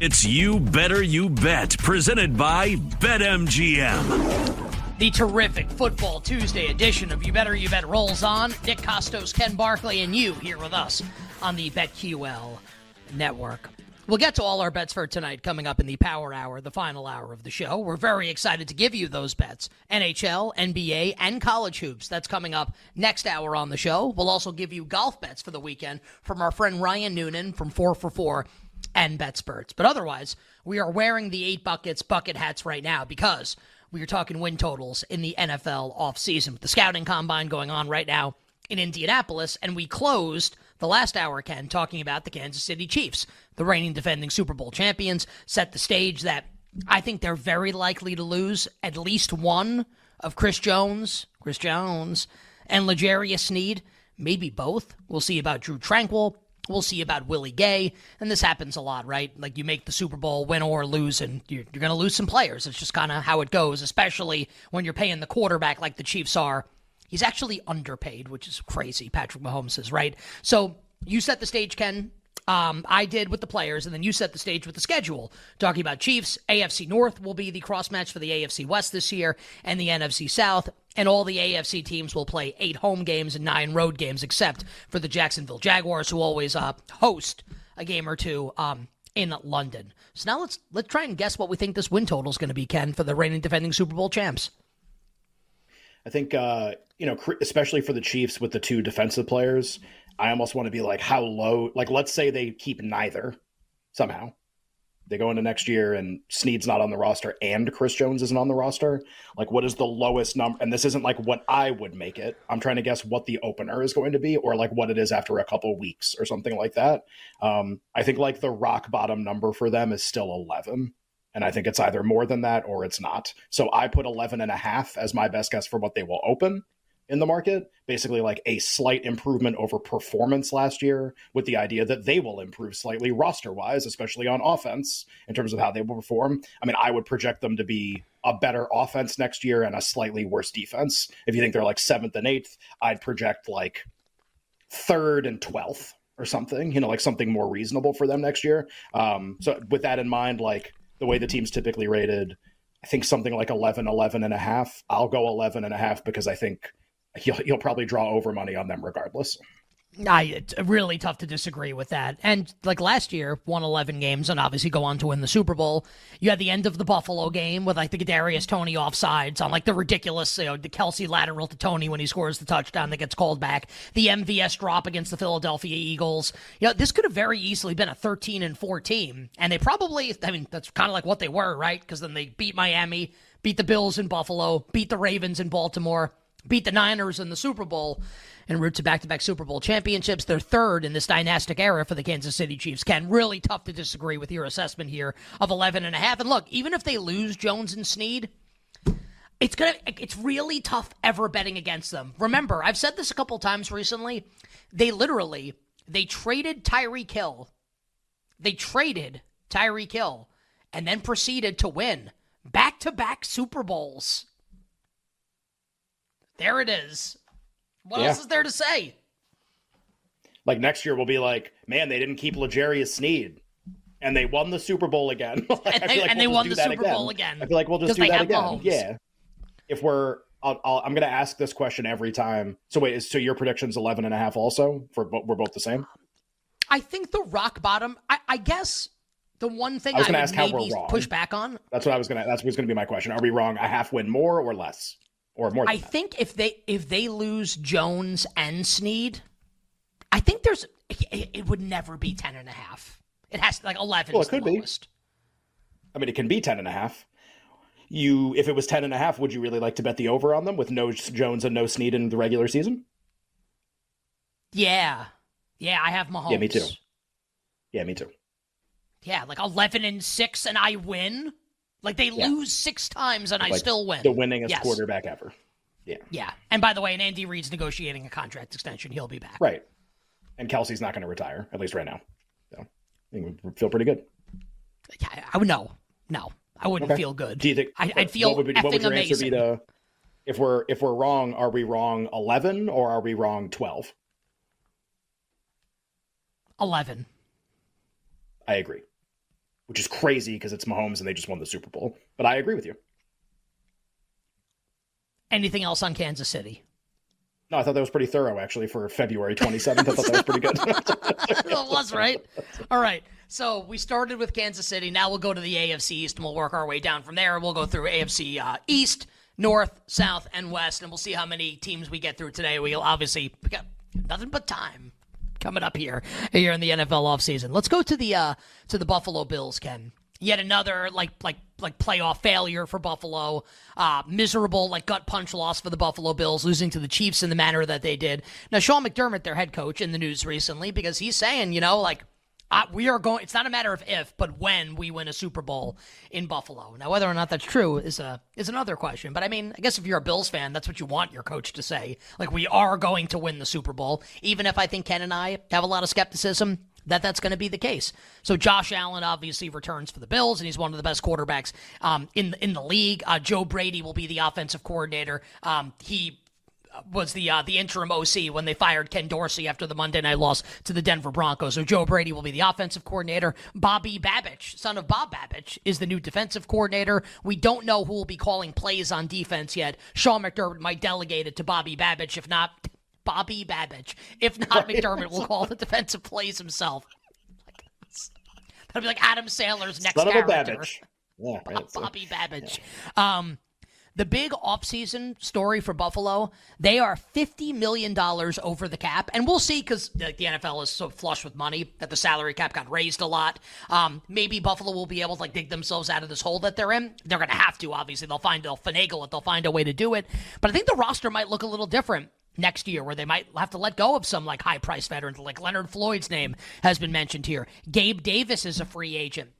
It's You Better You Bet, presented by BetMGM. The terrific Football Tuesday edition of You Better You Bet rolls on. Nick Costos, Ken Barkley, and you here with us on the BetQL network. We'll get to all our bets for tonight coming up in the Power Hour, the final hour of the show. We're very excited to give you those bets. NHL, NBA, and college hoops. That's coming up next hour on the show. We'll also give you golf bets for the weekend from our friend Ryan Noonan from 4for4 and BetSperts. But otherwise, we are wearing the 8 Buckets bucket hats right now because we are talking win totals in the NFL offseason. The scouting combine going on right now in Indianapolis, and we closed the last hour, Ken, talking about the Kansas City Chiefs, the reigning defending Super Bowl champions, set the stage that I think they're very likely to lose at least one of Chris Jones, and L'Jarius Sneed, maybe both. We'll see about Drew Tranquil. We'll see about Willie Gay. And this happens a lot, right? Like, you make the Super Bowl, win or lose, and you're going to lose some players. It's just kind of how it goes, especially when you're paying the quarterback like the Chiefs are. He's actually underpaid, which is crazy, Patrick Mahomes is, right? So you set the stage, Ken. I did with the players, and then you set the stage with the schedule. Talking about Chiefs, AFC North will be the cross-match for the AFC West this year, and the NFC South, and all the AFC teams will play 8 home games and 9 road games, except for the Jacksonville Jaguars, who always host a game or two in London. So now let's try and guess what we think this win total is going to be, Ken, for the reigning defending Super Bowl champs. I think, especially for the Chiefs with the 2 defensive players, I almost want to be like, how low? Like, let's say they keep neither somehow. They go into next year and Sneed's not on the roster and Chris Jones isn't on the roster. Like, what is the lowest number? And this isn't like what I would make it. I'm trying to guess what the opener is going to be or like what it is after a couple weeks or something like that. I think like the rock bottom number for them is still 11. And I think it's either more than that or it's not. So I put 11.5 as my best guess for what they will open in the market. Basically like a slight improvement over performance last year with the idea that they will improve slightly roster-wise, especially on offense in terms of how they will perform. I mean, I would project them to be a better offense next year and a slightly worse defense. If you think they're like 7th and 8th, I'd project like 3rd and 12th or something, like something more reasonable for them next year. So with that in mind, like, the way the team's typically rated, I think something like 11.5. I'll go 11.5 because I think you'll probably draw over money on them regardless. It's really tough to disagree with that. And like last year, won 11 games and obviously go on to win the Super Bowl. You had the end of the Buffalo game with like the Kadarius Toney offsides on like the ridiculous, the Kelsey lateral to Toney when he scores the touchdown that gets called back. The MVS drop against the Philadelphia Eagles. This could have very easily been a 13-4 team. And they probably, I mean, that's kind of like what they were, right? Because then they beat Miami, beat the Bills in Buffalo, beat the Ravens in Baltimore, beat the Niners in the Super Bowl, en route to back-to-back Super Bowl championships. They're 3rd in this dynastic era for the Kansas City Chiefs. Ken, really tough to disagree with your assessment here of 11.5. And look, even if they lose Jones and Sneed, it's really tough ever betting against them. Remember, I've said this a couple times recently. They traded Tyreek Hill. And then proceeded to win back-to-back Super Bowls. There it is. What else is there to say? Like, next year we'll be like, man, they didn't keep L'Jarius Sneed. And they won the Super Bowl again. I feel like we'll just do that again. Mahomes. Yeah. If we're, I'm going to ask this question every time. So wait, so your prediction's 11.5 also? We're both the same? I think the rock bottom, I guess the one thing I was going to ask how we're wrong. Push back on. That's what's going to be my question. Are we wrong? A half win more or less? Or more than that. I think if they lose Jones and Sneed, I think there's it would never be 10.5. It has to, like, 11. Well, it could be. I mean, it can be 10.5. If it was 10.5, would you really like to bet the over on them with no Jones and no Sneed in the regular season? Yeah, I have Mahomes. Yeah, me too. Yeah, like 11-6, and I win. Like, they lose 6 times and I still win. The winningest quarterback ever. Yeah. Yeah. And by the way, and Andy Reid's negotiating a contract extension. He'll be back. Right. And Kelsey's not going to retire, at least right now. So I think we feel pretty good. Yeah, I would No, I wouldn't feel good. Do you think I'd feel amazing? What would your answer be to, if we're wrong, are we wrong 11 or are we wrong 12? 11. I agree. which is crazy because it's Mahomes and they just won the Super Bowl. But I agree with you. Anything else on Kansas City? No, I thought that was pretty thorough, actually, for February 27th. I thought that was pretty good. It was, right? All right. So we started with Kansas City. Now we'll go to the AFC East, and we'll work our way down from there. We'll go through AFC East, North, South, and West, and we'll see how many teams we get through today. We'll obviously we got nothing but time coming up here in the NFL offseason. Let's go to the Buffalo Bills, Ken. Yet another like playoff failure for Buffalo, miserable gut punch loss for the Buffalo Bills, losing to the Chiefs in the manner that they did. Now Sean McDermott, their head coach, in the news recently because he's saying, we are going. It's not a matter of if, but when we win a Super Bowl in Buffalo. Now whether or not that's true is another question. But I mean, I guess if you're a Bills fan, that's what you want your coach to say. We are going to win the Super Bowl, even if I think Ken and I have a lot of skepticism that that's going to be the case. So Josh Allen obviously returns for the Bills, and he's one of the best quarterbacks in the league. Joe Brady will be the offensive coordinator. He was the interim OC when they fired Ken Dorsey after the Monday night loss to the Denver Broncos. So Joe Brady will be the offensive coordinator. Bobby Babich, son of Bob Babich, is the new defensive coordinator. We don't know who will be calling plays on defense yet. Sean McDermott might delegate it to Bobby Babich, if not... Bobby Babich. If not, right. McDermott will call the defensive plays himself. That'll be like Adam Sandler's next character. Yeah, right, Bobby Babich. Yeah. The big offseason story for Buffalo, they are $50 million over the cap. And we'll see, because the NFL is so flush with money that the salary cap got raised a lot. Maybe Buffalo will be able to dig themselves out of this hole that they're in. They're going to have to, obviously. They'll finagle it. They'll find a way to do it. But I think the roster might look a little different next year, where they might have to let go of some high-priced veterans. Leonard Floyd's name has been mentioned here. Gabe Davis is a free agent.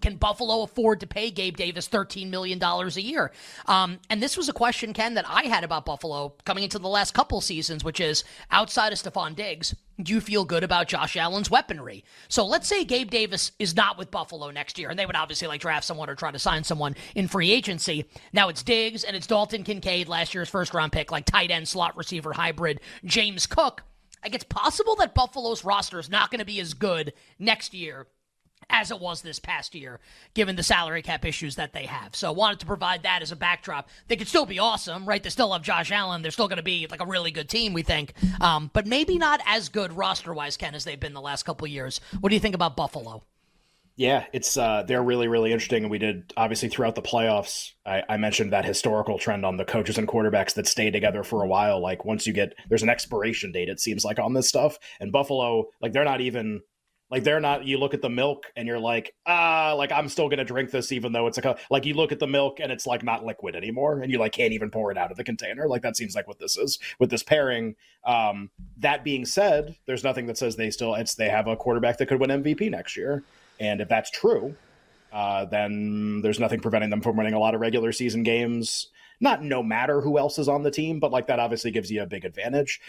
Can Buffalo afford to pay Gabe Davis $13 million a year? And this was a question, Ken, that I had about Buffalo coming into the last couple seasons, which is, outside of Stephon Diggs, do you feel good about Josh Allen's weaponry? So let's say Gabe Davis is not with Buffalo next year, and they would obviously draft someone or try to sign someone in free agency. Now it's Diggs, and it's Dalton Kincaid, last year's first-round pick, tight end, slot receiver, hybrid, James Cook. It's possible that Buffalo's roster is not going to be as good next year as it was this past year, given the salary cap issues that they have. So I wanted to provide that as a backdrop. They could still be awesome, right? They still have Josh Allen. They're still going to be a really good team, we think. But maybe not as good roster-wise, Ken, as they've been the last couple of years. What do you think about Buffalo? Yeah, it's they're really, really interesting. And we did, obviously, throughout the playoffs, I mentioned that historical trend on the coaches and quarterbacks that stay together for a while. Once you get, there's an expiration date, it seems on this stuff. And Buffalo, they're not even... they're not, you look at the milk and you're I'm still going to drink this, even though it's you look at the milk and it's not liquid anymore. And you can't even pour it out of the container. That seems like what this is with this pairing. That being said, there's nothing that says they have a quarterback that could win MVP next year. And if that's true, then there's nothing preventing them from winning a lot of regular season games. Not no matter who else is on the team, but that obviously gives you a big advantage.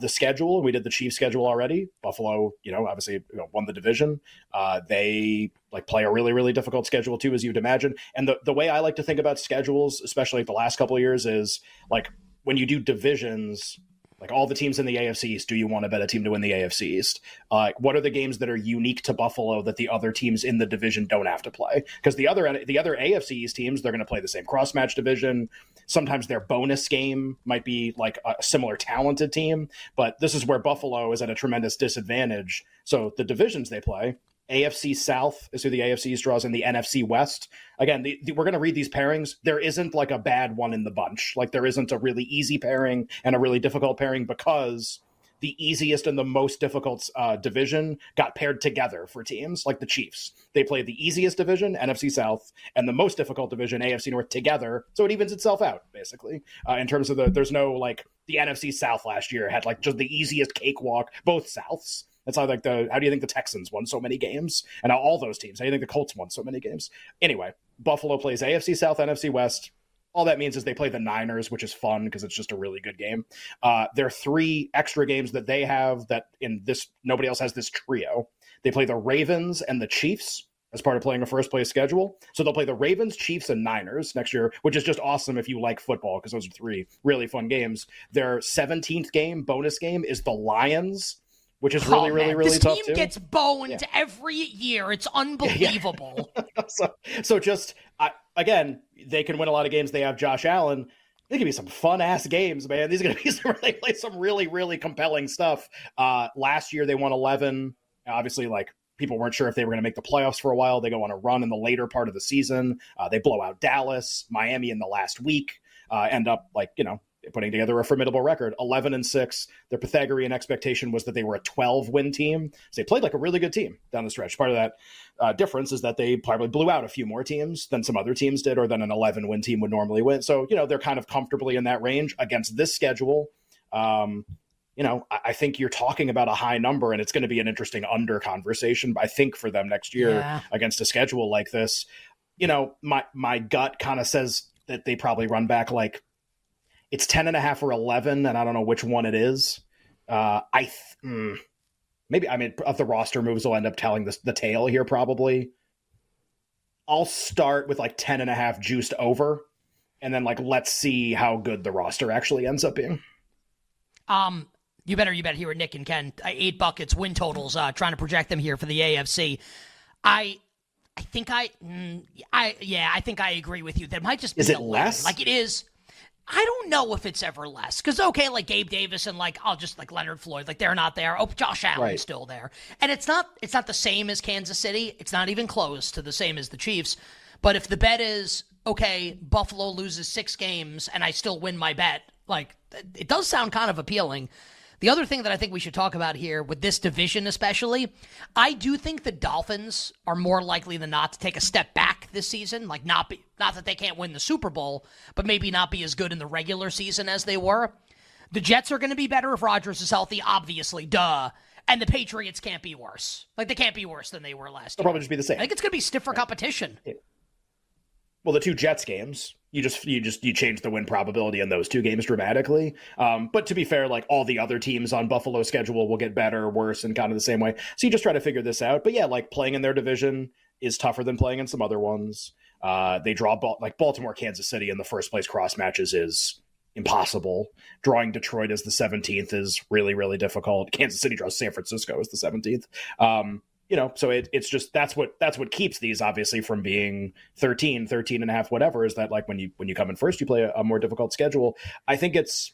The schedule, we did the Chiefs schedule already. Buffalo, obviously won the division. They play a really, really difficult schedule too, as you'd imagine. And the way I like to think about schedules, especially the last couple of years, is when you do divisions, all the teams in the AFC East, do you want to bet a team to win the AFC East? What are the games that are unique to Buffalo that the other teams in the division don't have to play? Because the other AFC East teams, they're going to play the same cross-match division. Sometimes their bonus game might be a similar talented team, but this is where Buffalo is at a tremendous disadvantage. So the divisions they play, AFC South is who the AFC East draws, and the NFC West. Again, we're going to read these pairings. There isn't a bad one in the bunch. There isn't a really easy pairing and a really difficult pairing, because the easiest and the most difficult division got paired together for teams like the Chiefs. They played the easiest division, NFC South, and the most difficult division, AFC North, together. So it evens itself out, basically, in terms of there's no the NFC South last year had just the easiest cakewalk, both Souths. That's how how do you think the Texans won so many games? And all those teams, how do you think the Colts won so many games? Anyway, Buffalo plays AFC South, NFC West. All that means is they play the Niners, which is fun because it's just a really good game. There are three extra games that they have that in this, nobody else has this trio. They play the Ravens and the Chiefs as part of playing a first-place schedule. So they'll play the Ravens, Chiefs, and Niners next year, which is just awesome if you like football, because those are three really fun games. Their 17th game, bonus game, is the Lions, which is really tough. This team gets boned every year. It's unbelievable. So just, again, they can win a lot of games. They have Josh Allen. These could be some fun-ass games, man. These are going to be some really, really compelling stuff. Last year they won 11. Obviously, people weren't sure if they were going to make the playoffs for a while. They go on a run in the later part of the season. They blow out Dallas, Miami in the last week, end up putting together a formidable record, 11-6. Their Pythagorean expectation was that they were a 12-win team. So they played a really good team down the stretch. Part of that difference is that they probably blew out a few more teams than some other teams did, or than an 11-win team would normally win. So, they're kind of comfortably in that range against this schedule. I think you're talking about a high number, and it's going to be an interesting under conversation, I think, for them next year against a schedule like this. My gut kind of says that they probably run back it's 10.5 or 11, and I don't know which one it is. If the roster moves will end up telling the tale here probably. I'll start with 10.5 juiced over, and then let's see how good the roster actually ends up being. You bet here with Nick and Ken. 8 buckets, win totals, trying to project them here for the AFC. I think I agree with you. That might just be is it 11. Less? It is. I don't know if it's ever less, because Gabe Davis and Leonard Floyd, they're not there. Oh, Josh Allen's still there, and it's not the same as Kansas City. It's not even close to the same as the Chiefs. But if the bet is Buffalo loses 6 games and I still win my bet, it does sound kind of appealing. The other thing that I think we should talk about here with this division, especially, I do think the Dolphins are more likely than not to take a step back this season. Not that they can't win the Super Bowl, but maybe not be as good in the regular season as they were. The Jets are going to be better if Rodgers is healthy, obviously, duh. And the Patriots can't be worse. They can't be worse than they were last year. They'll probably just be the same. I think it's going to be stiffer competition. Yeah. Well, the 2 Jets games, you change the win probability in those 2 games dramatically. But to be fair, all the other teams on Buffalo's schedule will get better or worse in kind of the same way. So you just try to figure this out. But yeah, playing in their division is tougher than playing in some other ones. They draw Baltimore, Kansas City in the first place cross matches is impossible. Drawing Detroit as the 17th is really, really difficult. Kansas City draws San Francisco as the 17th. So it's just that's what keeps these obviously from being 13.5, whatever, is that when you come in first, you play a more difficult schedule. I think it's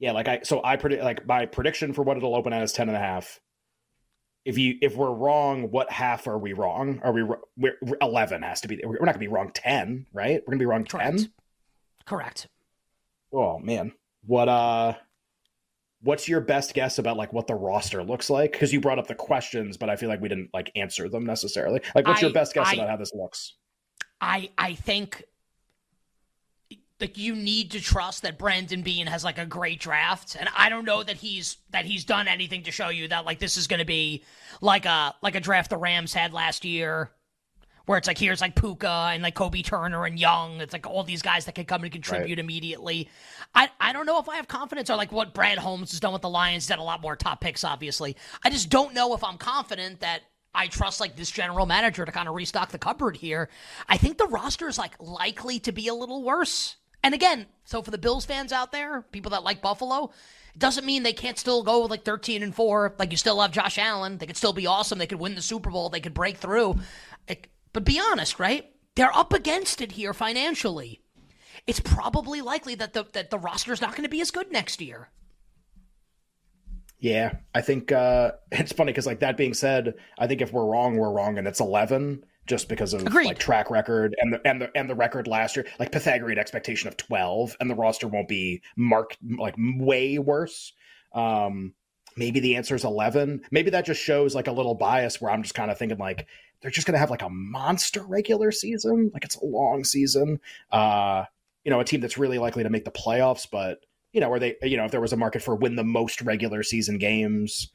I predict my prediction for what it'll open at is 10.5. If we're wrong, what half are we wrong? We're 11 has to be. We're not gonna be wrong 10, right? We're gonna be wrong 10. Correct. Oh man, what what's your best guess about what the roster looks like? Because you brought up the questions, but I feel we didn't answer them necessarily. What's your best guess about how this looks? I think you need to trust that Brandon Bean has a great draft, and I don't know that he's done anything to show you that this is going to be like a draft the Rams had last year, where it's here's Puka and Kobe Turner and Young. It's all these guys that can come and contribute immediately. I don't know if I have confidence or what Brad Holmes has done with the Lions. He's had a lot more top picks, obviously. I just don't know if I'm confident that I trust this general manager to kind of restock the cupboard here. I think the roster is likely to be a little worse. And again, so for the Bills fans out there, people that like Buffalo, it doesn't mean they can't still go 13-4. You still have Josh Allen. They could still be awesome. They could win the Super Bowl. They could break through. But be honest, right? They're up against it here financially. It's probably likely that the roster's not going to be as good next year. Yeah, I think it's funny because that being said, I think if we're wrong, we're wrong, and it's 11 just because of track record and the record last year, Pythagorean expectation of 12, and the roster won't be marked way worse. Maybe the answer is 11. Maybe that just shows a little bias where I'm just kind of thinking they're just going to have a monster regular season. It's a long season. A team that's really likely to make the playoffs, but are they, if there was a market for win the most regular season games,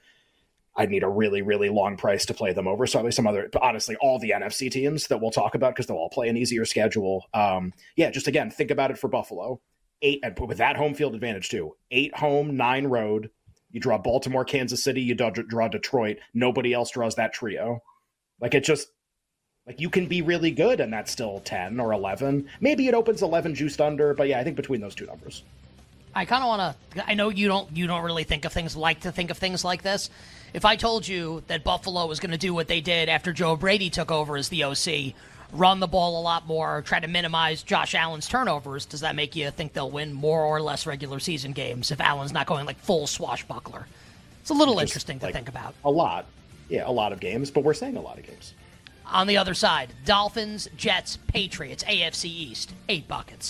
I'd need a really, really long price to play them over. So at least honestly, all the NFC teams that we'll talk about, because they'll all play an easier schedule. Just again, think about it for Buffalo. 8, and with that home field advantage too, 8 home, 9 road. You draw Baltimore, Kansas City, you draw Detroit. Nobody else draws that trio. It just, you can be really good, and that's still 10 or 11. Maybe it opens 11 juiced under, but yeah, I think between those 2 numbers. I kind of want to. I know you don't really think of things like to think of things like this. If I told you that Buffalo was going to do what they did after Joe Brady took over as the OC, run the ball a lot more, try to minimize Josh Allen's turnovers, does that make you think they'll win more or less regular season games if Allen's not going like full swashbuckler? It's a little interesting to think about. A lot. Yeah, a lot of games, but we're saying a lot of games. On the other side, Dolphins, Jets, Patriots, AFC East, 8 buckets.